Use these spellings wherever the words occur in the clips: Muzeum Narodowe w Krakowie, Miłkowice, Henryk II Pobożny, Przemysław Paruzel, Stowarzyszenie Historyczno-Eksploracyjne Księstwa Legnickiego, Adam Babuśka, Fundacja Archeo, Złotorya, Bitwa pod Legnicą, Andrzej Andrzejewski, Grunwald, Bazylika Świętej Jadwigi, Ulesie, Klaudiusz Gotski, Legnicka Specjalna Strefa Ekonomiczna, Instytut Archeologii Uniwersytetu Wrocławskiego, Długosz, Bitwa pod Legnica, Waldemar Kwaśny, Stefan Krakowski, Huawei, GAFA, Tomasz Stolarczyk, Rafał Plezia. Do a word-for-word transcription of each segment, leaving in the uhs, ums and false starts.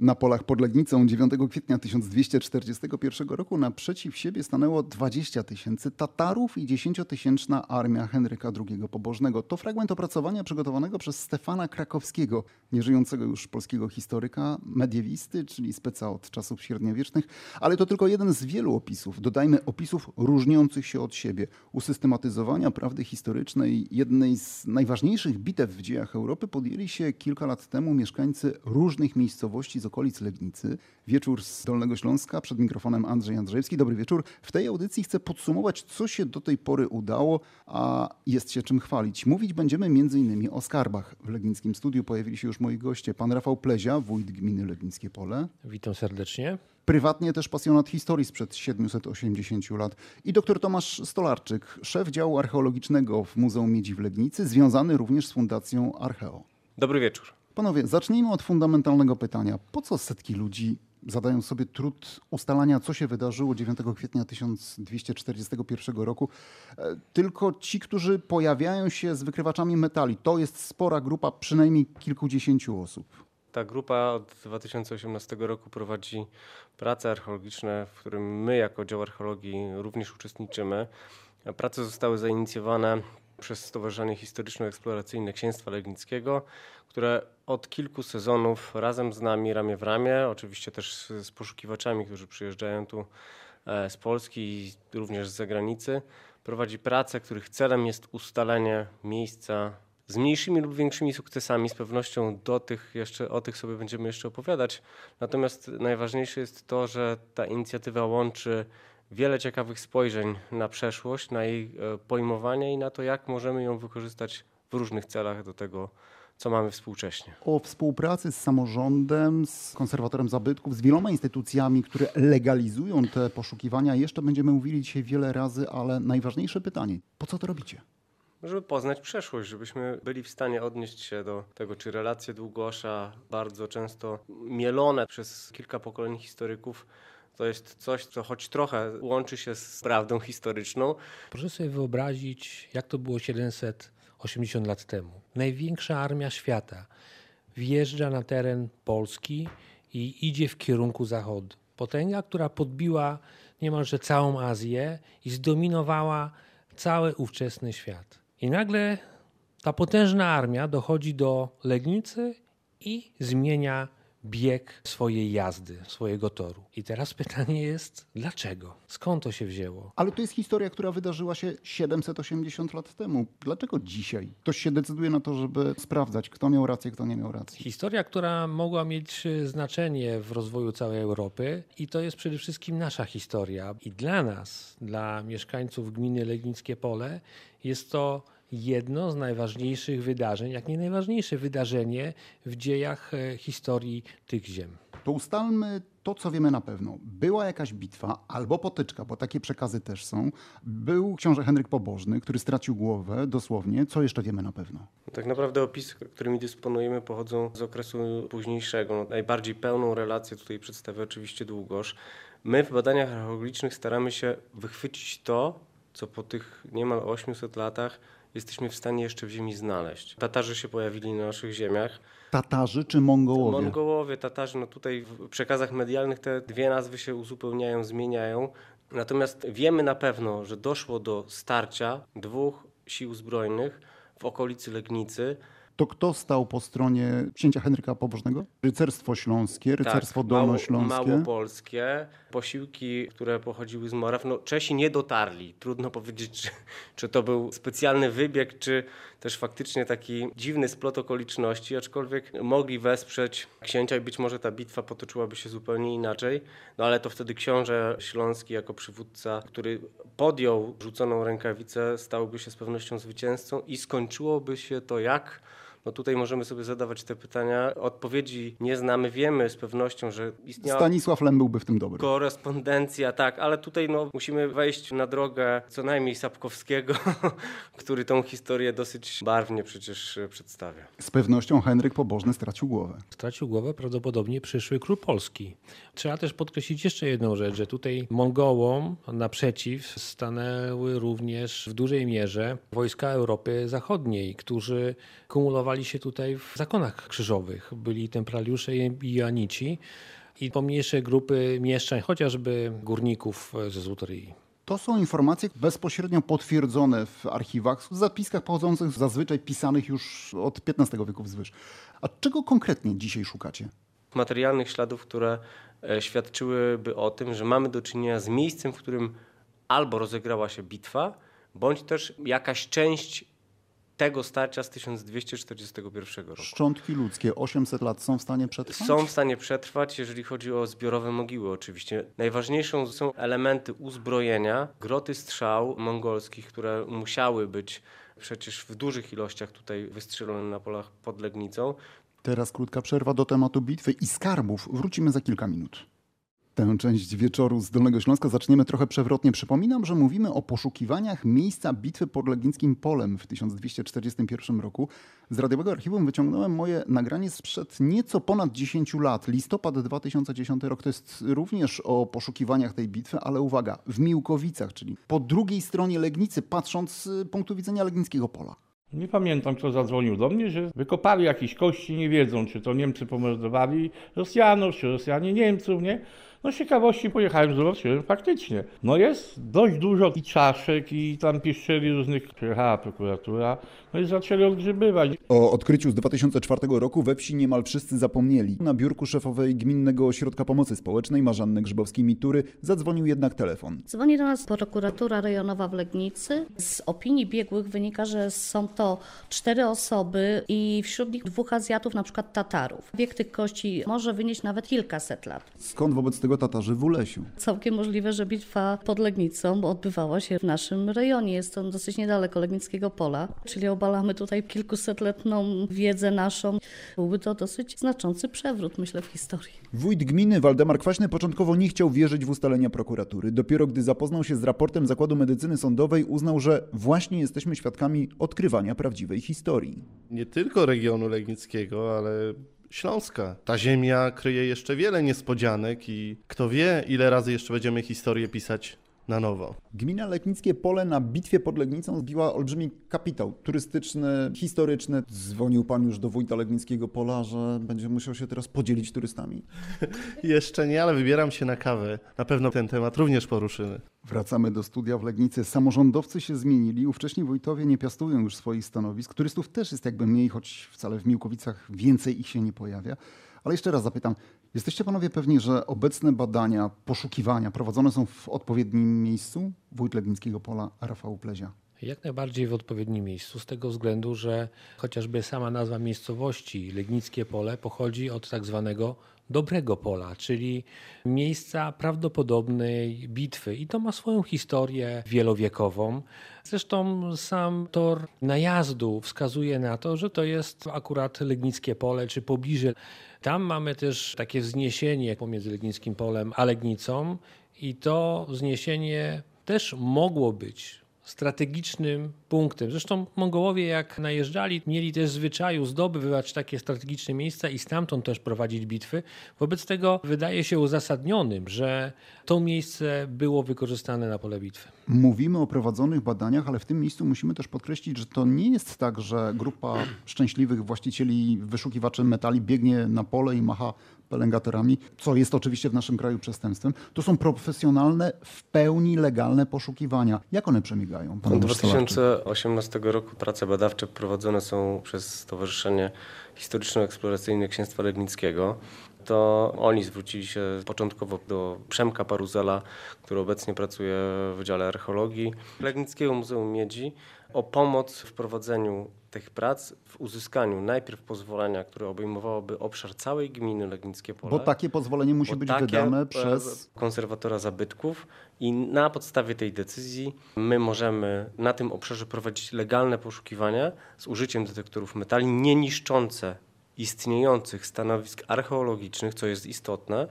Na polach pod Legnicą dziewiątego kwietnia tysiąc dwieście czterdziestego pierwszego roku naprzeciw siebie stanęło dwadzieścia tysięcy Tatarów i dziesięciotysięczna armia Henryka drugiego Pobożnego. To fragment opracowania przygotowanego przez Stefana Krakowskiego, nieżyjącego już polskiego historyka, mediewisty, czyli speca od czasów średniowiecznych, ale to tylko jeden z wielu opisów, dodajmy opisów różniących się od siebie, usystematyzowania prawdy historycznej jednej z najważniejszych bitew w dziejach Europy podjęli się kilka lat temu mieszkańcy różnych miejscowości z okolic Legnicy. Wieczór z Dolnego Śląska, przed mikrofonem Andrzej Andrzejewski. Dobry wieczór. W tej audycji chcę podsumować, co się do tej pory udało, a jest się czym chwalić. Mówić będziemy między innymi o skarbach. W legnickim studiu pojawili się już moi goście. Pan Rafał Plezia, wójt gminy Legnickie Pole. Witam serdecznie. Prywatnie też pasjonat historii sprzed siedmiuset osiemdziesięciu lat. I doktor Tomasz Stolarczyk, szef działu archeologicznego w Muzeum Miedzi w Legnicy, związany również z Fundacją Archeo. Dobry wieczór. Panowie, zacznijmy od fundamentalnego pytania. Po co setki ludzi zadają sobie trud ustalania, co się wydarzyło dziewiątego kwietnia tysiąc dwieście czterdziestego pierwszego roku? Tylko ci, którzy pojawiają się z wykrywaczami metali. To jest spora grupa, przynajmniej kilkudziesięciu osób. Ta grupa od dwa tysiące osiemnastego roku prowadzi prace archeologiczne, w którym my jako dział archeologii również uczestniczymy. Prace zostały zainicjowane przez Stowarzyszenie Historyczno-Eksploracyjne Księstwa Legnickiego, które od kilku sezonów razem z nami, ramię w ramię, oczywiście też z poszukiwaczami, którzy przyjeżdżają tu z Polski i również z zagranicy, prowadzi prace, których celem jest ustalenie miejsca z mniejszymi lub większymi sukcesami. Z pewnością do tych jeszcze, o tych sobie będziemy jeszcze opowiadać. Natomiast najważniejsze jest to, że ta inicjatywa łączy wiele ciekawych spojrzeń na przeszłość, na jej pojmowanie i na to, jak możemy ją wykorzystać w różnych celach do tego, co mamy współcześnie. O współpracy z samorządem, z konserwatorem zabytków, z wieloma instytucjami, które legalizują te poszukiwania, jeszcze będziemy mówili dzisiaj wiele razy, ale najważniejsze pytanie, po co to robicie? Żeby poznać przeszłość, żebyśmy byli w stanie odnieść się do tego, czy relacje Długosza, bardzo często mielone przez kilka pokoleń historyków, to jest coś, co choć trochę łączy się z prawdą historyczną. Proszę sobie wyobrazić, jak to było siedemset osiemdziesiąt lat temu. Największa armia świata wjeżdża na teren Polski i idzie w kierunku zachodu. Potęga, która podbiła niemalże całą Azję i zdominowała cały ówczesny świat. I nagle ta potężna armia dochodzi do Legnicy i zmienia bieg swojej jazdy, swojego toru. I teraz pytanie jest, dlaczego? Skąd to się wzięło? Ale to jest historia, która wydarzyła się siedemset osiemdziesiąt lat temu. Dlaczego dzisiaj ktoś się decyduje na to, żeby sprawdzać, kto miał rację, kto nie miał racji? Historia, która mogła mieć znaczenie w rozwoju całej Europy i to jest przede wszystkim nasza historia. I dla nas, dla mieszkańców gminy Legnickie Pole, jest to jedno z najważniejszych wydarzeń, jak nie najważniejsze wydarzenie w dziejach historii tych ziem. To ustalmy to, co wiemy na pewno. Była jakaś bitwa albo potyczka, bo takie przekazy też są. Był książę Henryk Pobożny, który stracił głowę dosłownie. Co jeszcze wiemy na pewno? Tak naprawdę opisy, którymi dysponujemy, pochodzą z okresu późniejszego. Najbardziej pełną relację tutaj przedstawia oczywiście Długosz. My w badaniach archeologicznych staramy się wychwycić to, co po tych niemal ośmiuset latach jesteśmy w stanie jeszcze w ziemi znaleźć. Tatarzy się pojawili na naszych ziemiach. Tatarzy czy Mongołowie? Mongołowie, Tatarzy. No tutaj w przekazach medialnych te dwie nazwy się uzupełniają, zmieniają. Natomiast wiemy na pewno, że doszło do starcia dwóch sił zbrojnych w okolicy Legnicy. To kto stał po stronie księcia Henryka Pobożnego? Rycerstwo Śląskie, Rycerstwo tak, Dolnośląskie. Mało, małopolskie, posiłki, które pochodziły z Moraw. No, Czesi nie dotarli. Trudno powiedzieć, czy, czy to był specjalny wybieg, czy też faktycznie taki dziwny splot okoliczności, aczkolwiek mogli wesprzeć księcia i być może ta bitwa potoczyłaby się zupełnie inaczej. No ale to wtedy książę Śląski jako przywódca, który podjął rzuconą rękawicę, stałby się z pewnością zwycięzcą i skończyłoby się to jak? No tutaj możemy sobie zadawać te pytania. Odpowiedzi nie znamy. Wiemy z pewnością, że istniała... Stanisław Lem byłby w tym dobry. Korespondencja, tak. Ale tutaj no, musimy wejść na drogę co najmniej Sapkowskiego, który tą historię dosyć barwnie przecież przedstawia. Z pewnością Henryk Pobożny stracił głowę. Stracił głowę prawdopodobnie przyszły król Polski. Trzeba też podkreślić jeszcze jedną rzecz, że tutaj Mongołom naprzeciw stanęły również w dużej mierze wojska Europy Zachodniej, którzy kumulowali znajdowali się tutaj w zakonach krzyżowych. Byli templariusze i joanici i pomniejsze grupy mieszczań, chociażby górników ze Złotoryi. To są informacje bezpośrednio potwierdzone w archiwach, w zapiskach pochodzących zazwyczaj pisanych już od piętnastego wieku wzwyż. A czego konkretnie dzisiaj szukacie? Materialnych śladów, które świadczyłyby o tym, że mamy do czynienia z miejscem, w którym albo rozegrała się bitwa, bądź też jakaś część tego starcia z tysiąc dwieście czterdziestego pierwszego roku. Szczątki ludzkie osiemset lat są w stanie przetrwać? Są w stanie przetrwać, jeżeli chodzi o zbiorowe mogiły oczywiście. Najważniejszą są elementy uzbrojenia, groty strzał mongolskich, które musiały być przecież w dużych ilościach tutaj wystrzelone na polach pod Legnicą. Teraz krótka przerwa do tematu bitwy i skarbów. Wrócimy za kilka minut. Tę część wieczoru z Dolnego Śląska zaczniemy trochę przewrotnie. Przypominam, że mówimy o poszukiwaniach miejsca bitwy pod Legnickim Polem w tysiąc dwieście czterdziestym pierwszym roku. Z Radiowego Archiwum wyciągnąłem moje nagranie sprzed nieco ponad dziesięciu lat. Listopad dwa tysiące dziesiąty rok to jest również o poszukiwaniach tej bitwy, ale uwaga, w Miłkowicach, czyli po drugiej stronie Legnicy, patrząc z punktu widzenia Legnickiego Pola. Nie pamiętam, kto zadzwonił do mnie, że wykopali jakieś kości, nie wiedzą, czy to Niemcy pomordowali Rosjanów, czy Rosjanie Niemców, nie? No z ciekawości pojechałem, zobaczyłem faktycznie. No jest dość dużo i czaszek, i tam pieszczeli różnych. Przyjechała prokuratura, no i zaczęli odgrzebywać. O odkryciu z dwa tysiące czwartego roku we wsi niemal wszyscy zapomnieli. Na biurku szefowej Gminnego Ośrodka Pomocy Społecznej Marzanny Grzybowskiej Mitury zadzwonił jednak telefon. Dzwoni do nas prokuratura rejonowa w Legnicy. Z opinii biegłych wynika, że są to cztery osoby i wśród nich dwóch Azjatów, na przykład Tatarów. Wiek tych kości może wynieść nawet kilkaset lat. Skąd wobec tego Tatarzy w Ulesiu? Całkiem możliwe, że bitwa pod Legnicą odbywała się w naszym rejonie. Jest on dosyć niedaleko Legnickiego Pola, czyli obalamy tutaj kilkusetletną wiedzę naszą. Byłby to dosyć znaczący przewrót, myślę, w historii. Wójt gminy Waldemar Kwaśny początkowo nie chciał wierzyć w ustalenia prokuratury. Dopiero gdy zapoznał się z raportem Zakładu Medycyny Sądowej, uznał, że właśnie jesteśmy świadkami odkrywania prawdziwej historii. Nie tylko regionu legnickiego, ale Śląska. Ta ziemia kryje jeszcze wiele niespodzianek i kto wie, ile razy jeszcze będziemy historię pisać na nowo. Gmina Legnickie Pole na bitwie pod Legnicą zbiła olbrzymi kapitał turystyczny, historyczny. Dzwonił pan już do wójta Legnickiego Pola, że będzie musiał się teraz podzielić turystami? Jeszcze nie, ale wybieram się na kawę. Na pewno ten temat również poruszymy. Wracamy do studia w Legnicy. Samorządowcy się zmienili, ówcześni wójtowie nie piastują już swoich stanowisk. Turystów też jest jakby mniej, choć wcale w Miłkowicach więcej ich się nie pojawia. Ale jeszcze raz zapytam, jesteście panowie pewni, że obecne badania, poszukiwania prowadzone są w odpowiednim miejscu? Wójt Legnickiego Pola, Rafał Plezia. Jak najbardziej w odpowiednim miejscu, z tego względu, że chociażby sama nazwa miejscowości Legnickie Pole pochodzi od tak zwanego Dobrego Pola, czyli miejsca prawdopodobnej bitwy. I to ma swoją historię wielowiekową. Zresztą sam tor najazdu wskazuje na to, że to jest akurat Legnickie Pole, czy pobliże. Tam mamy też takie wzniesienie pomiędzy Legnickim Polem a Legnicą i to wzniesienie też mogło być strategicznym punktem. Zresztą Mongołowie, jak najeżdżali, mieli też zwyczaju zdobywać takie strategiczne miejsca i stamtąd też prowadzić bitwy. Wobec tego wydaje się uzasadnionym, że to miejsce było wykorzystane na pole bitwy. Mówimy o prowadzonych badaniach, ale w tym miejscu musimy też podkreślić, że to nie jest tak, że grupa szczęśliwych właścicieli wyszukiwaczy metali biegnie na pole i macha pelengatorami, co jest oczywiście w naszym kraju przestępstwem. To są profesjonalne, w pełni legalne poszukiwania. Jak one przebiegają? Od dwa tysiące osiemnastego roku prace badawcze prowadzone są przez Stowarzyszenie Historyczno-Eksploracyjne Księstwa Legnickiego. To oni zwrócili się początkowo do Przemka Paruzela, który obecnie pracuje w dziale archeologii Legnickiego Muzeum Miedzi, o pomoc w prowadzeniu tych prac, w uzyskaniu najpierw pozwolenia, które obejmowałoby obszar całej gminy Legnickie Pole. Bo takie pozwolenie musi być wydane przez konserwatora zabytków i na podstawie tej decyzji my możemy na tym obszarze prowadzić legalne poszukiwania z użyciem detektorów metali, nie niszczące istniejących stanowisk archeologicznych, co jest istotne,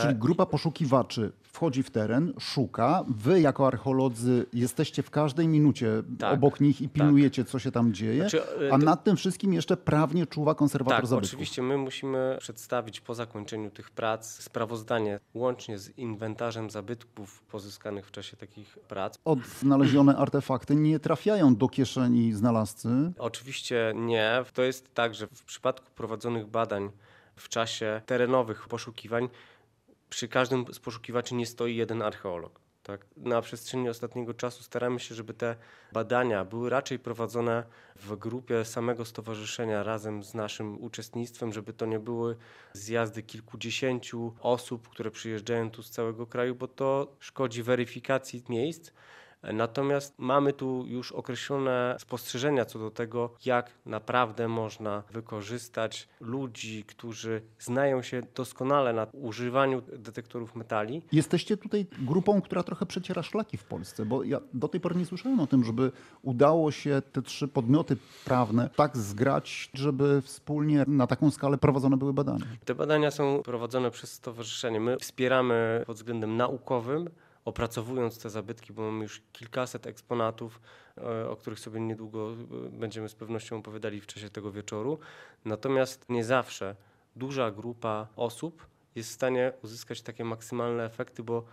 Czyli grupa poszukiwaczy wchodzi w teren, szuka. Wy jako archeolodzy jesteście w każdej minucie tak, obok nich i pilnujecie, tak. co się tam dzieje. Znaczy, a to... nad tym wszystkim jeszcze prawnie czuwa konserwator tak, zabytków. Oczywiście my musimy przedstawić po zakończeniu tych prac sprawozdanie łącznie z inwentarzem zabytków pozyskanych w czasie takich prac. Odnalezione artefakty nie trafiają do kieszeni znalazcy? Oczywiście nie. To jest tak, że w przypadku prowadzonych badań w czasie terenowych poszukiwań przy każdym z poszukiwaczy nie stoi jeden archeolog. Tak? Na przestrzeni ostatniego czasu staramy się, żeby te badania były raczej prowadzone w grupie samego stowarzyszenia razem z naszym uczestnictwem, żeby to nie były zjazdy kilkudziesięciu osób, które przyjeżdżają tu z całego kraju, bo to szkodzi weryfikacji miejsc. Natomiast mamy tu już określone spostrzeżenia co do tego, jak naprawdę można wykorzystać ludzi, którzy znają się doskonale na używaniu detektorów metali. Jesteście tutaj grupą, która trochę przeciera szlaki w Polsce, bo ja do tej pory nie słyszałem o tym, żeby udało się te trzy podmioty prawne tak zgrać, żeby wspólnie na taką skalę prowadzone były badania. Te badania są prowadzone przez stowarzyszenie. My wspieramy pod względem naukowym, opracowując te zabytki, bo mamy już kilkaset eksponatów, o których sobie niedługo będziemy z pewnością opowiadali w czasie tego wieczoru. Natomiast nie zawsze duża grupa osób jest w stanie uzyskać takie maksymalne efekty, bo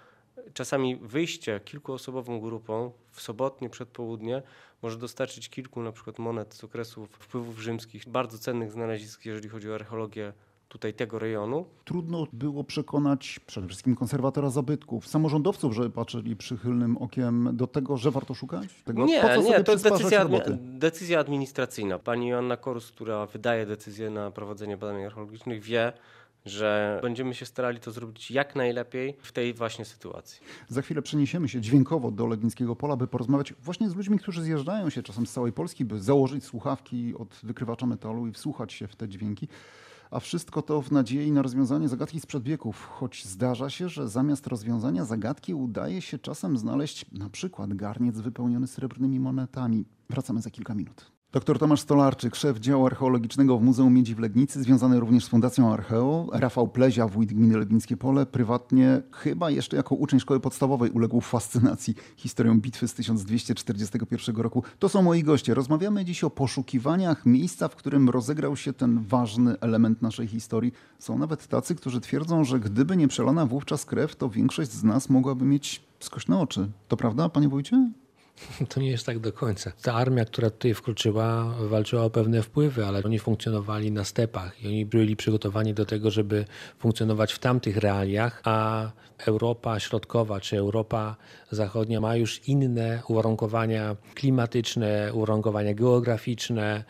czasami wyjście kilkuosobową grupą w sobotnie przedpołudnie może dostarczyć kilku na przykład monet z okresów wpływów rzymskich, bardzo cennych znalezisk, jeżeli chodzi o archeologię tutaj tego rejonu. Trudno było przekonać przede wszystkim konserwatora zabytków, samorządowców, żeby patrzyli przychylnym okiem do tego, że warto szukać? Tego, nie, po co nie sobie to jest decyzja, decyzja administracyjna. Pani Joanna Korus, która wydaje decyzję na prowadzenie badań archeologicznych, wie, że będziemy się starali to zrobić jak najlepiej w tej właśnie sytuacji. Za chwilę przeniesiemy się dźwiękowo do Legnickiego Pola, by porozmawiać właśnie z ludźmi, którzy zjeżdżają się czasem z całej Polski, by założyć słuchawki od wykrywacza metalu i wsłuchać się w te dźwięki. A wszystko to w nadziei na rozwiązanie zagadki sprzed wieków, choć zdarza się, że zamiast rozwiązania zagadki udaje się czasem znaleźć na przykład garniec wypełniony srebrnymi monetami. Wracamy za kilka minut. Doktor Tomasz Stolarczyk, szef działu archeologicznego w Muzeum Miedzi w Legnicy, związany również z Fundacją Archeo. Rafał Plezia, wójt gminy Legnickie Pole, prywatnie chyba jeszcze jako uczeń szkoły podstawowej uległ fascynacji historią bitwy z tysiąc dwieście czterdziestego pierwszego roku. To są moi goście. Rozmawiamy dziś o poszukiwaniach miejsca, w którym rozegrał się ten ważny element naszej historii. Są nawet tacy, którzy twierdzą, że gdyby nie przelana wówczas krew, to większość z nas mogłaby mieć skośne oczy. To prawda, panie wójcie? To nie jest tak do końca. Ta armia, która tutaj wkroczyła, walczyła o pewne wpływy, ale oni funkcjonowali na stepach i oni byli przygotowani do tego, żeby funkcjonować w tamtych realiach, a Europa Środkowa czy Europa Zachodnia ma już inne uwarunkowania klimatyczne, uwarunkowania geograficzne.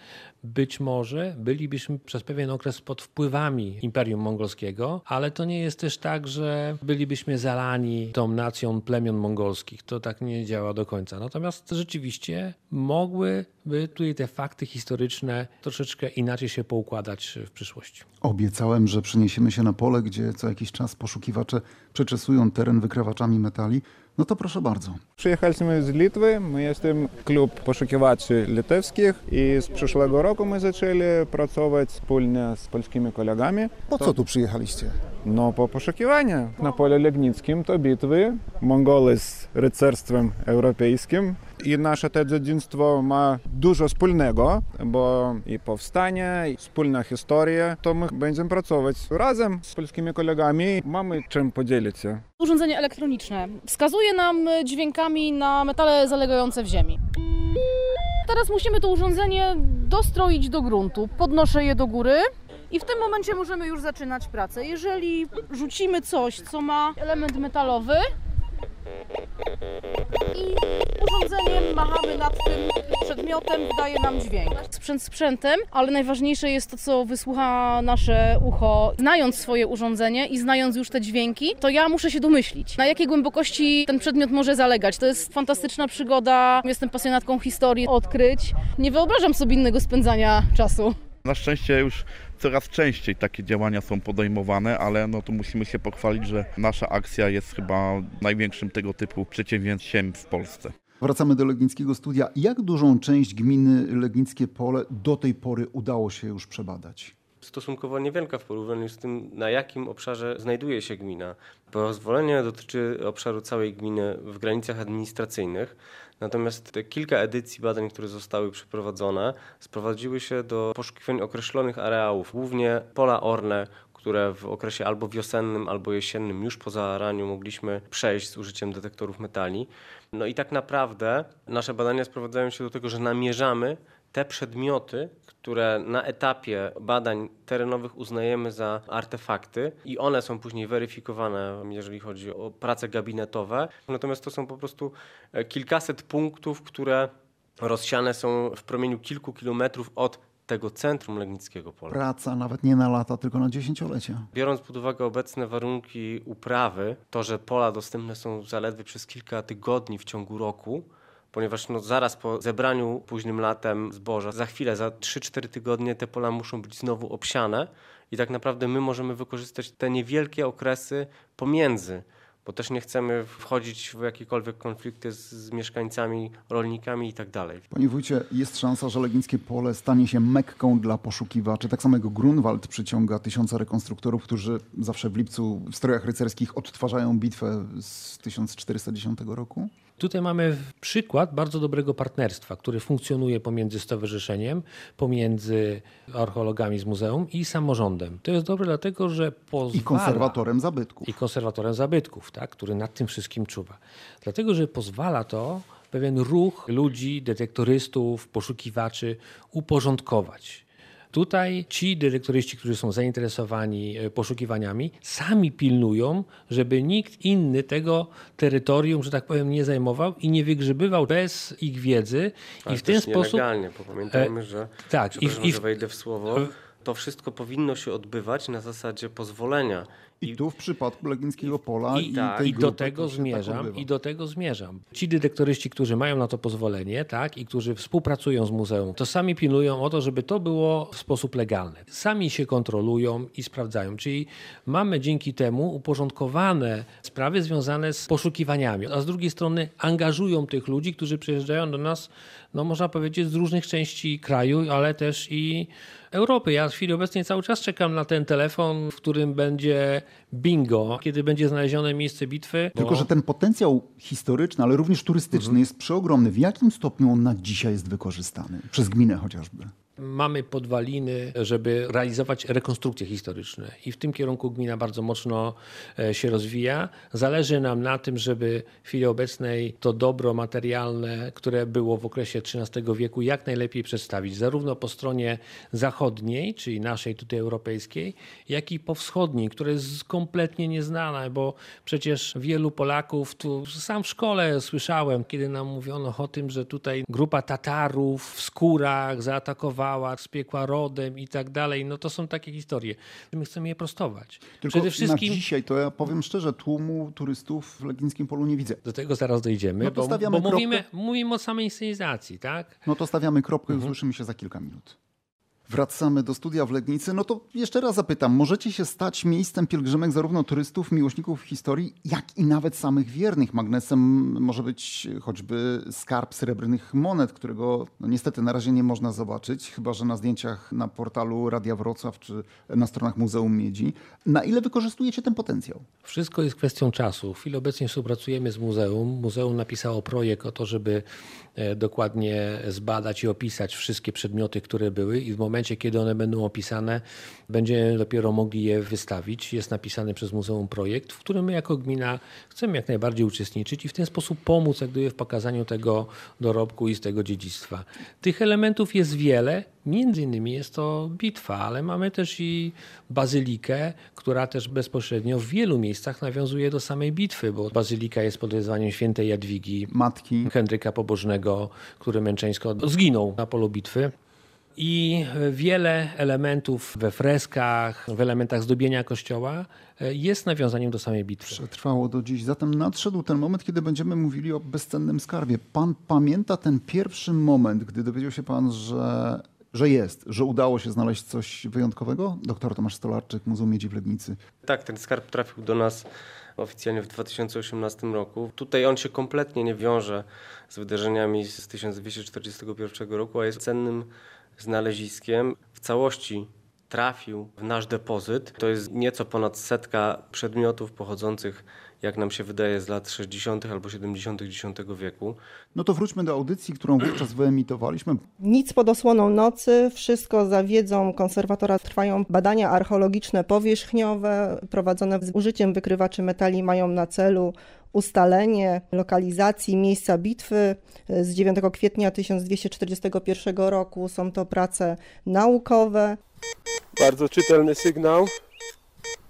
Być może bylibyśmy przez pewien okres pod wpływami Imperium Mongolskiego, ale to nie jest też tak, że bylibyśmy zalani tą nacją plemion mongolskich. To tak nie działa do końca. Natomiast rzeczywiście mogłyby tutaj te fakty historyczne troszeczkę inaczej się poukładać w przyszłości. Obiecałem, że przeniesiemy się na pole, gdzie co jakiś czas poszukiwacze przeczesują teren wykrawaczami metali. No to proszę bardzo. Przyjechaliśmy z Litwy, my jesteśmy klub poszukiwaczy litewskich i z przyszłego roku my zaczęli pracować wspólnie z polskimi kolegami. Po co tu przyjechaliście? No po poszukiwania. Na polu legnickim to bitwy Mongoły z rycerstwem europejskim. I nasze te dziedzictwo ma dużo wspólnego, bo i powstania, i wspólna historia, to my będziemy pracować razem z polskimi kolegami. Mamy czym podzielić się. Urządzenie elektroniczne wskazuje nam dźwiękami na metale zalegające w ziemi. Teraz musimy to urządzenie dostroić do gruntu. Podnoszę je do góry. I w tym momencie możemy już zaczynać pracę. Jeżeli rzucimy coś, co ma element metalowy i urządzeniem machamy nad tym przedmiotem, daje nam dźwięk. Sprzęt sprzętem, ale najważniejsze jest to, co wysłucha nasze ucho. Znając swoje urządzenie i znając już te dźwięki, to ja muszę się domyślić, na jakiej głębokości ten przedmiot może zalegać. To jest fantastyczna przygoda. Jestem pasjonatką historii, odkryć. Nie wyobrażam sobie innego spędzania czasu. Na szczęście już coraz częściej takie działania są podejmowane, ale no to musimy się pochwalić, że nasza akcja jest chyba największym tego typu przedsięwzięciem w Polsce. Wracamy do Legnickiego Studia. Jak dużą część gminy Legnickie Pole do tej pory udało się już przebadać? stosunkowo niewielka w porównaniu z tym, na jakim obszarze znajduje się gmina. Pozwolenie dotyczy obszaru całej gminy w granicach administracyjnych, natomiast te kilka edycji badań, które zostały przeprowadzone, sprowadziły się do poszukiwań określonych areałów, głównie pola orne, które w okresie albo wiosennym, albo jesiennym już po zaaraniu mogliśmy przejść z użyciem detektorów metali. No i tak naprawdę nasze badania sprowadzają się do tego, że namierzamy te przedmioty, które na etapie badań terenowych uznajemy za artefakty i one są później weryfikowane, jeżeli chodzi o prace gabinetowe. Natomiast to są po prostu kilkaset punktów, które rozsiane są w promieniu kilku kilometrów od tego centrum Legnickiego Pola. Praca nawet nie na lata, tylko na dziesięciolecia. Biorąc pod uwagę obecne warunki uprawy, to, że pola dostępne są zaledwie przez kilka tygodni w ciągu roku, ponieważ no zaraz po zebraniu późnym latem zboża, za chwilę, za trzy cztery tygodnie te pola muszą być znowu obsiane i tak naprawdę my możemy wykorzystać te niewielkie okresy pomiędzy, bo też nie chcemy wchodzić w jakiekolwiek konflikty z, z mieszkańcami, rolnikami i tak dalej. Panie wójcie, jest szansa, że Legnickie Pole stanie się Mekką dla poszukiwaczy. Tak samo jak Grunwald przyciąga tysiące rekonstruktorów, którzy zawsze w lipcu w strojach rycerskich odtwarzają bitwę z tysiąc czterysta dziesiątego roku? Tutaj mamy przykład bardzo dobrego partnerstwa, które funkcjonuje pomiędzy stowarzyszeniem, pomiędzy archeologami z muzeum i samorządem. To jest dobre dlatego, że pozwala... I konserwatorem zabytków. I konserwatorem zabytków, tak, który nad tym wszystkim czuwa. Dlatego, że pozwala to pewien ruch ludzi, detektorystów, poszukiwaczy uporządkować. Tutaj ci dyrektoryści, którzy są zainteresowani poszukiwaniami, sami pilnują, żeby nikt inny tego terytorium, że tak powiem, nie zajmował i nie wygrzebywał bez ich wiedzy. Ale i w ten sposób. Legalnie, bo pamiętajmy, że. Tak, i w, i w... że wejdę w słowo. To wszystko powinno się odbywać na zasadzie pozwolenia. I, I tu w przypadku Legnickiego Pola i, i, tak, tej i grupy, do tego zmierzam tak i do tego zmierzam. Ci detektoryści, którzy mają na to pozwolenie, tak, i którzy współpracują z muzeum, to sami pilnują o to, żeby to było w sposób legalny. Sami się kontrolują i sprawdzają. Czyli mamy dzięki temu uporządkowane sprawy związane z poszukiwaniami, a z drugiej strony angażują tych ludzi, którzy przyjeżdżają do nas, no można powiedzieć, z różnych części kraju, ale też i Europy. Ja w chwili obecnej cały czas czekam na ten telefon, w którym będzie bingo, kiedy będzie znalezione miejsce bitwy. Tylko, bo... że ten potencjał historyczny, ale również turystyczny mhm. jest przeogromny. W jakim stopniu on na dzisiaj jest wykorzystany? Przez gminę chociażby. Mamy podwaliny, żeby realizować rekonstrukcje historyczne i w tym kierunku gmina bardzo mocno się rozwija. Zależy nam na tym, żeby w chwili obecnej to dobro materialne, które było w okresie trzynastego wieku, jak najlepiej przedstawić. Zarówno po stronie zachodniej, czyli naszej tutaj europejskiej, jak i po wschodniej, która jest kompletnie nieznana, bo przecież wielu Polaków, tu sam w szkole słyszałem, kiedy nam mówiono o tym, że tutaj grupa Tatarów w skórach zaatakowała, z piekła rodem i tak dalej. No to są takie historie. My chcemy je prostować. Tylko przede wszystkim... na dzisiaj, to ja powiem szczerze, tłumu turystów w Legnickim Polu nie widzę. Do tego zaraz dojdziemy, no to bo, stawiamy bo mówimy, mówimy o samej inscenizacji, tak? No to stawiamy kropkę, mhm. Słyszymy się za kilka minut. Wracamy do studia w Legnicy. No to jeszcze raz zapytam, możecie się stać miejscem pielgrzymek zarówno turystów, miłośników historii, jak i nawet samych wiernych. Magnesem może być choćby skarb srebrnych monet, którego no, niestety na razie nie można zobaczyć, chyba że na zdjęciach na portalu Radia Wrocław czy na stronach Muzeum Miedzi. Na ile wykorzystujecie ten potencjał? Wszystko jest kwestią czasu. W chwili obecnej współpracujemy z muzeum. Muzeum napisało projekt o to, żeby dokładnie zbadać i opisać wszystkie przedmioty, które były i w momencie, kiedy one będą opisane, będziemy dopiero mogli je wystawić. Jest napisany przez muzeum projekt, w którym my jako gmina chcemy jak najbardziej uczestniczyć i w ten sposób pomóc jak gdyby w pokazaniu tego dorobku i z tego dziedzictwa. Tych elementów jest wiele, między innymi jest to bitwa, ale mamy też i bazylikę, która też bezpośrednio w wielu miejscach nawiązuje do samej bitwy, bo bazylika jest pod wezwaniem Świętej Jadwigi, matki Henryka Pobożnego, który męczeńsko zginął na polu bitwy. I wiele elementów we freskach, w elementach zdobienia kościoła jest nawiązaniem do samej bitwy. Przetrwało do dziś. Zatem nadszedł ten moment, kiedy będziemy mówili o bezcennym skarbie. Pan pamięta ten pierwszy moment, gdy dowiedział się pan, że, że jest, że udało się znaleźć coś wyjątkowego? Doktor Tomasz Stolarczyk, Muzeum Miedzi w Legnicy. Tak, ten skarb trafił do nas oficjalnie w dwa tysiące osiemnastym roku. Tutaj on się kompletnie nie wiąże z wydarzeniami z tysiąc dwieście czterdziestego pierwszego roku, a jest cennym znaleziskiem w całości trafił w nasz depozyt. To jest nieco ponad setka przedmiotów pochodzących, jak nam się wydaje, z lat sześćdziesiątych albo siedemdziesiątych dziesiątego wieku. No to wróćmy do audycji, którą wówczas wyemitowaliśmy. Nic pod osłoną nocy, wszystko za wiedzą konserwatora. Trwają badania archeologiczne powierzchniowe, prowadzone z użyciem wykrywaczy metali, mają na celu ustalenie lokalizacji miejsca bitwy z dziewiątego kwietnia tysiąc dwieście czterdziestego pierwszego roku. Są to prace naukowe. Bardzo czytelny sygnał.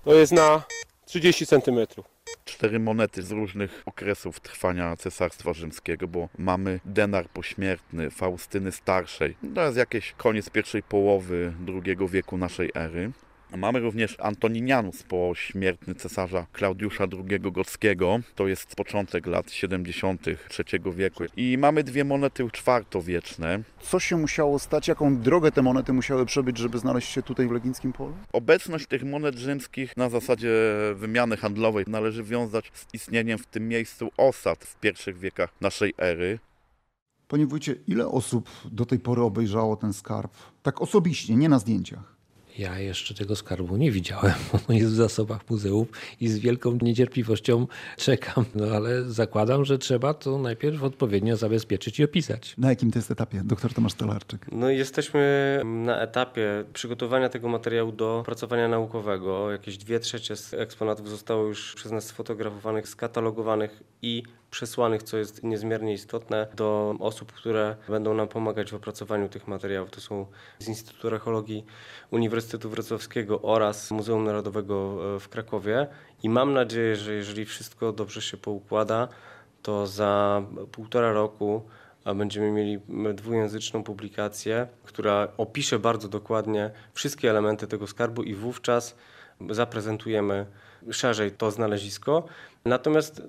To jest na trzydzieści centymetrów. Cztery monety z różnych okresów trwania Cesarstwa Rzymskiego, bo mamy denar pośmiertny Faustyny Starszej. To jest jakiś koniec pierwszej połowy drugiego wieku naszej ery. Mamy również Antoninianus pośmiertny cesarza Klaudiusza drugiego Gotskiego, to jest początek lat siedemdziesiątych trzeciego wieku. I mamy dwie monety czwartowieczne. Co się musiało stać, jaką drogę te monety musiały przebyć, żeby znaleźć się tutaj w Legnickim Polu? Obecność tych monet rzymskich na zasadzie wymiany handlowej należy wiązać z istnieniem w tym miejscu osad w pierwszych wiekach naszej ery. Panie wójcie, ile osób do tej pory obejrzało ten skarb? Tak osobiście, nie na zdjęciach. Ja jeszcze tego skarbu nie widziałem, on jest w zasobach muzeum i z wielką niecierpliwością czekam, no ale zakładam, że trzeba to najpierw odpowiednio zabezpieczyć i opisać. Na jakim to jest etapie, doktor Tomasz Stolarczyk? No jesteśmy na etapie przygotowania tego materiału do opracowania naukowego. Jakieś dwie trzecie z eksponatów zostało już przez nas sfotografowanych, skatalogowanych i przesłanych, co jest niezmiernie istotne, do osób, które będą nam pomagać w opracowaniu tych materiałów. To są z Instytutu Archeologii Uniwersytetu Wrocławskiego oraz Muzeum Narodowego w Krakowie. I mam nadzieję, że jeżeli wszystko dobrze się poukłada, to za półtora roku będziemy mieli dwujęzyczną publikację, która opisze bardzo dokładnie wszystkie elementy tego skarbu i wówczas zaprezentujemy szerzej to znalezisko. Natomiast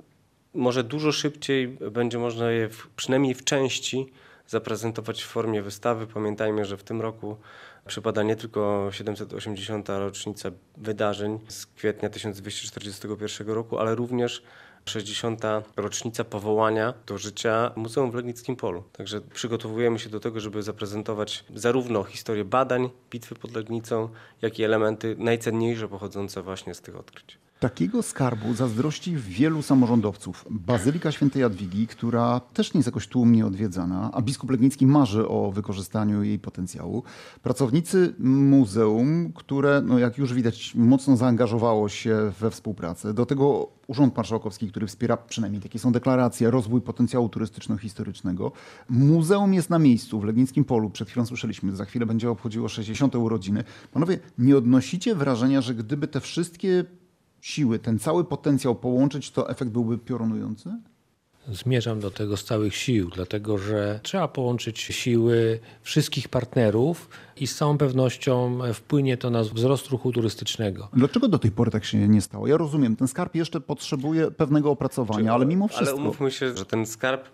może dużo szybciej będzie można je w, przynajmniej w części zaprezentować w formie wystawy. Pamiętajmy, że w tym roku przypada nie tylko siedemset osiemdziesiąta rocznica wydarzeń z kwietnia tysiąc dwieście czterdziestego pierwszego roku, ale również sześćdziesiąta rocznica powołania do życia Muzeum w Legnickim Polu. Także przygotowujemy się do tego, żeby zaprezentować zarówno historię badań Bitwy pod Legnicą, jak i elementy najcenniejsze pochodzące właśnie z tych odkryć. Takiego skarbu zazdrości wielu samorządowców. Bazylika Świętej Jadwigi, która też nie jest jakoś tłumnie odwiedzana, a biskup Legnicki marzy o wykorzystaniu jej potencjału. Pracownicy muzeum, które, no jak już widać, mocno zaangażowało się we współpracę. Do tego Urząd Marszałkowski, który wspiera, przynajmniej takie są deklaracje, rozwój potencjału turystyczno-historycznego. Muzeum jest na miejscu w Legnickim Polu. Przed chwilą słyszeliśmy, za chwilę będzie obchodziło sześćdziesiąte urodziny. Panowie, nie odnosicie wrażenia, że gdyby te wszystkie siły, ten cały potencjał połączyć, to efekt byłby piorunujący? Zmierzam do tego z całych sił, dlatego że trzeba połączyć siły wszystkich partnerów i z całą pewnością wpłynie to na wzrost ruchu turystycznego. Dlaczego do tej pory tak się nie stało? Ja rozumiem, ten skarb jeszcze potrzebuje pewnego opracowania, Czyli, ale mimo wszystko... Ale umówmy się, że ten skarb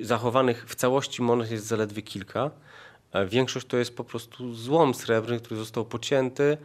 zachowanych w całości monet jest zaledwie kilka. Większość to jest po prostu złom srebrny, który został pocięty,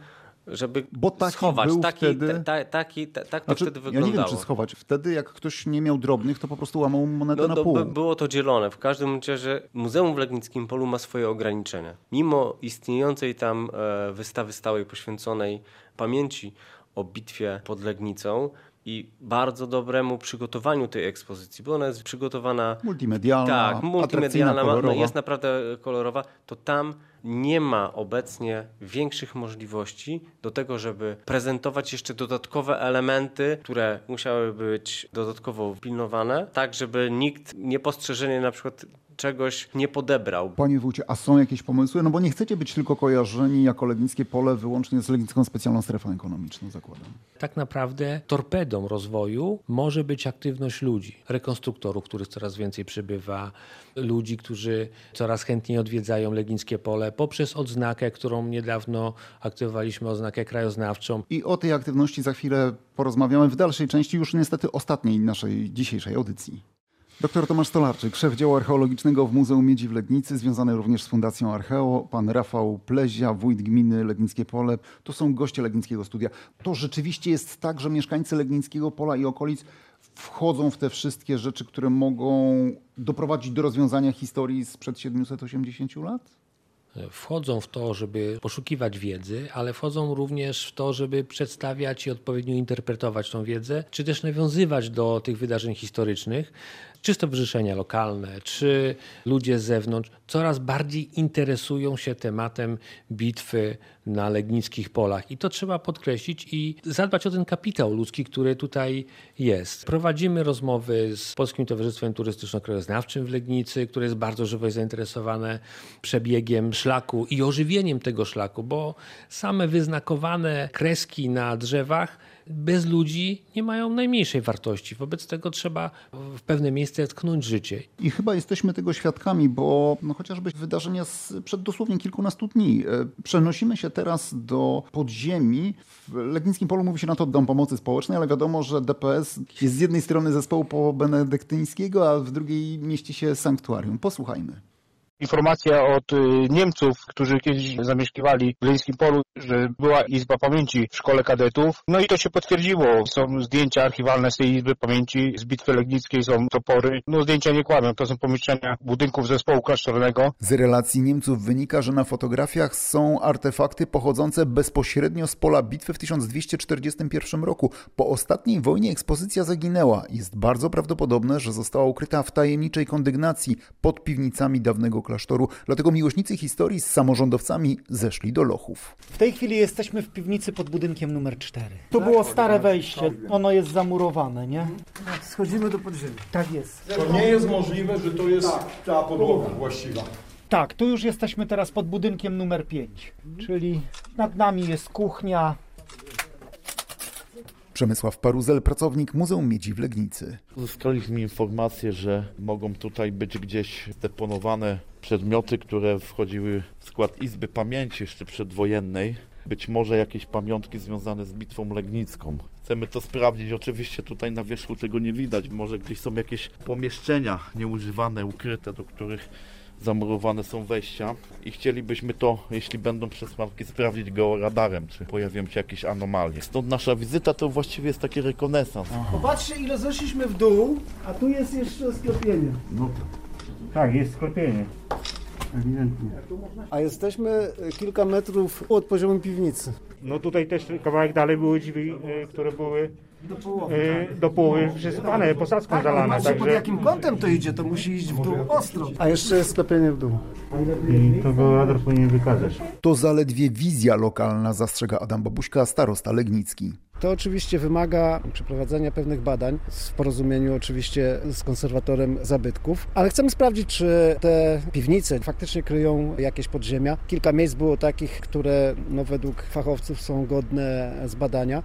żeby Bo taki schować. Był taki, wtedy... ta, ta, taki, ta, tak to znaczy, wtedy wyglądało. Ja nie wiem, czy schować. Wtedy, jak ktoś nie miał drobnych, to po prostu łamał monetę no, na pół. Było to dzielone. W każdym razie, że Muzeum w Legnickim Polu ma swoje ograniczenia. Mimo istniejącej tam wystawy stałej poświęconej pamięci o bitwie pod Legnicą i bardzo dobremu przygotowaniu tej ekspozycji, bo ona jest przygotowana... Multimedialna, tak, multimedialna, kolorowa. Jest naprawdę kolorowa, to tam nie ma obecnie większych możliwości do tego, żeby prezentować jeszcze dodatkowe elementy, które musiały być dodatkowo pilnowane, tak żeby nikt niepostrzeżenie na przykład czegoś nie podebrał. Panie wójcie, a są jakieś pomysły? No bo nie chcecie być tylko kojarzeni jako Legnickie Pole wyłącznie z Legnicką Specjalną Strefą Ekonomiczną, zakładam. Tak naprawdę torpedą rozwoju może być aktywność ludzi, rekonstruktorów, których coraz więcej przybywa, ludzi, którzy coraz chętniej odwiedzają Legnickie Pole poprzez odznakę, którą niedawno aktywowaliśmy, odznakę krajoznawczą. I o tej aktywności za chwilę porozmawiamy w dalszej części, już niestety ostatniej naszej dzisiejszej audycji. Doktor Tomasz Stolarczyk, szef działu archeologicznego w Muzeum Miedzi w Legnicy, związany również z Fundacją Archeo, pan Rafał Plezia, wójt gminy Legnickie Pole. To są goście Legnickiego Studia. To rzeczywiście jest tak, że mieszkańcy Legnickiego Pola i okolic wchodzą w te wszystkie rzeczy, które mogą doprowadzić do rozwiązania historii sprzed siedmiuset osiemdziesięciu lat? Wchodzą w to, żeby poszukiwać wiedzy, ale wchodzą również w to, żeby przedstawiać i odpowiednio interpretować tą wiedzę, czy też nawiązywać do tych wydarzeń historycznych, czy stowarzyszenia lokalne, czy ludzie z zewnątrz coraz bardziej interesują się tematem bitwy na Legnickich Polach. I to trzeba podkreślić i zadbać o ten kapitał ludzki, który tutaj jest. Prowadzimy rozmowy z Polskim Towarzystwem Turystyczno-Krajoznawczym w Legnicy, które jest bardzo żywo i zainteresowane przebiegiem szlaku i ożywieniem tego szlaku, bo same wyznakowane kreski na drzewach bez ludzi nie mają najmniejszej wartości. Wobec tego trzeba w pewne miejsce tknąć życie. I chyba jesteśmy tego świadkami, bo no chociażby wydarzenia sprzed dosłownie kilkunastu dni. Przenosimy się teraz do podziemi. W Legnickim Polu mówi się na to dom pomocy społecznej, ale wiadomo, że D P S jest z jednej strony zespołu po-benedyktyńskiego, a w drugiej mieści się sanktuarium. Posłuchajmy. Informacja od Niemców, którzy kiedyś zamieszkiwali w Legnickim Polu, że była Izba Pamięci w Szkole Kadetów. No i to się potwierdziło. Są zdjęcia archiwalne z tej Izby Pamięci, z Bitwy Legnickiej są topory. No zdjęcia nie kłamią, to są pomieszczenia budynków zespołu klasztornego. Z relacji Niemców wynika, że na fotografiach są artefakty pochodzące bezpośrednio z pola bitwy w tysiąc dwieście czterdziestym pierwszym roku. Po ostatniej wojnie ekspozycja zaginęła. Jest bardzo prawdopodobne, że została ukryta w tajemniczej kondygnacji pod piwnicami dawnego klasztoru, dlatego miłośnicy historii z samorządowcami zeszli do lochów. W tej chwili jesteśmy w piwnicy pod budynkiem numer cztery. To było stare wejście, ono jest zamurowane, nie? Schodzimy do podziemia. Tak jest. To nie jest możliwe, że to jest ta podłoga właściwa. Tak, tu już jesteśmy teraz pod budynkiem numer pięć, czyli nad nami jest kuchnia. Przemysław Paruzel, pracownik Muzeum Miedzi w Legnicy. Uzyskaliśmy informację, że mogą tutaj być gdzieś deponowane przedmioty, które wchodziły w skład Izby Pamięci jeszcze przedwojennej. Być może jakieś pamiątki związane z Bitwą Legnicką. Chcemy to sprawdzić. Oczywiście tutaj na wierzchu tego nie widać. Może gdzieś są jakieś pomieszczenia nieużywane, ukryte, do których zamurowane są wejścia i chcielibyśmy to, jeśli będą przesłanki, sprawdzić georadarem, czy pojawią się jakieś anomalie. Stąd nasza wizyta to właściwie jest taki rekonesans. Aha. Popatrzcie, ile zeszliśmy w dół, a tu jest jeszcze sklepienie. No. Tak, jest sklepienie. Ewidentnie. A jesteśmy kilka metrów od poziomu piwnicy. No tutaj też kawałek dalej były drzwi, które były do połowy, tak. do połowy przysypane, posadzką tak, zalane. Także pod jakim kątem to idzie, to musi iść w dół ostro. A jeszcze jest sklepienie w dół. I to go radar powinien wykazać. To zaledwie wizja lokalna, zastrzega Adam Babuśka, starosta legnicki. To oczywiście wymaga przeprowadzenia pewnych badań w porozumieniu oczywiście z konserwatorem zabytków, ale chcemy sprawdzić, czy te piwnice faktycznie kryją jakieś podziemia. Kilka miejsc było takich, które no, według fachowców są godne zbadania.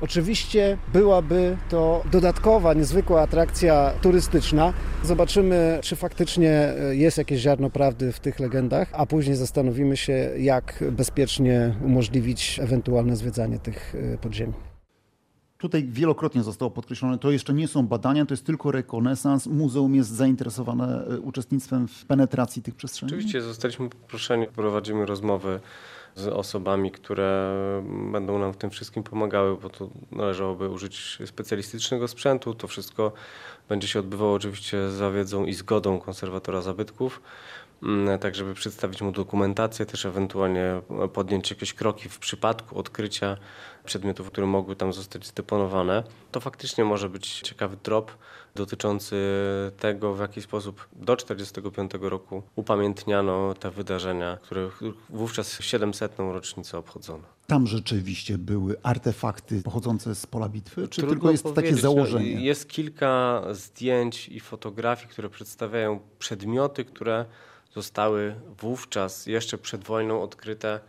Oczywiście byłaby to dodatkowa, niezwykła atrakcja turystyczna. Zobaczymy, czy faktycznie jest jakieś ziarno prawdy w tych legendach, a później zastanowimy się, jak bezpiecznie umożliwić ewentualne zwiedzanie tych podziemi. Tutaj wielokrotnie zostało podkreślone, to jeszcze nie są badania, to jest tylko rekonesans. Muzeum jest zainteresowane uczestnictwem w penetracji tych przestrzeni? Oczywiście, zostaliśmy poproszeni, prowadzimy rozmowy z osobami, które będą nam w tym wszystkim pomagały, bo to należałoby użyć specjalistycznego sprzętu. To wszystko będzie się odbywało oczywiście za wiedzą i zgodą konserwatora zabytków, tak żeby przedstawić mu dokumentację, też ewentualnie podjąć jakieś kroki w przypadku odkrycia przedmiotów, które mogły tam zostać zdeponowane. To faktycznie może być ciekawy trop dotyczący tego, w jaki sposób do czterdziestego piątego roku upamiętniano te wydarzenia, których wówczas siedemsetną rocznicę obchodzono. Tam rzeczywiście były artefakty pochodzące z pola bitwy, czy trudno tylko jest takie założenie? No, jest kilka zdjęć i fotografii, które przedstawiają przedmioty, które zostały wówczas, jeszcze przed wojną, odkryte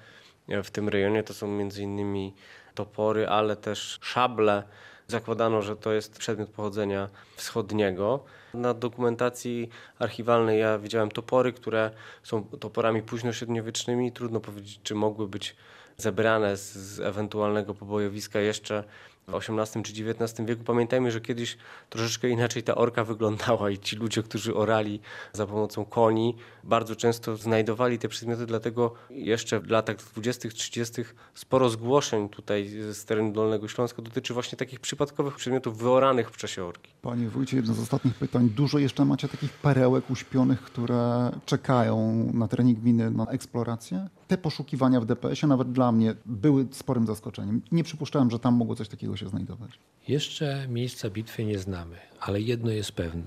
w tym rejonie. To są między innymi topory, ale też szable. Zakładano, że to jest przedmiot pochodzenia wschodniego. Na dokumentacji archiwalnej ja widziałem topory, które są toporami późnośredniowiecznymi. Trudno powiedzieć, czy mogły być zebrane z, z ewentualnego pobojowiska jeszcze w osiemnastym czy dziewiętnastym wieku. Pamiętajmy, że kiedyś troszeczkę inaczej ta orka wyglądała i ci ludzie, którzy orali za pomocą koni, bardzo często znajdowali te przedmioty, dlatego jeszcze w latach dwudziestych, trzydziestych sporo zgłoszeń tutaj z terenu Dolnego Śląska dotyczy właśnie takich przypadkowych przedmiotów wyoranych w czasie orki. Panie wójcie, jedno z ostatnich pytań. Dużo jeszcze macie takich perełek uśpionych, które czekają na terenie gminy na eksplorację? Te poszukiwania w D P S ie nawet dla mnie były sporym zaskoczeniem. Nie przypuszczałem, że tam mogło coś takiego się znajdować. Jeszcze miejsca bitwy nie znamy, ale jedno jest pewne.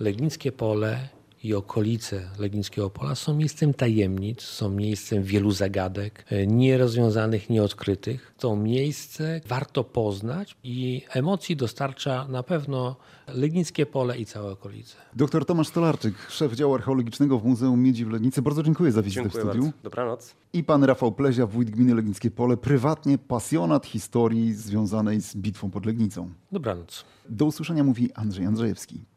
Legnickie Pole i okolice Legnickiego Pola są miejscem tajemnic, są miejscem wielu zagadek, nierozwiązanych, nieodkrytych. To miejsce warto poznać i emocji dostarcza na pewno Legnickie Pole i całe okolice. Doktor Tomasz Stolarczyk, szef działu archeologicznego w Muzeum Miedzi w Legnicy. Bardzo dziękuję za wizytę dziękuję w studiu. Bardzo. Dobranoc. I pan Rafał Plezia, wójt gminy Legnickie Pole, prywatnie pasjonat historii związanej z bitwą pod Legnicą. Dobranoc. Do usłyszenia mówi Andrzej Andrzejewski.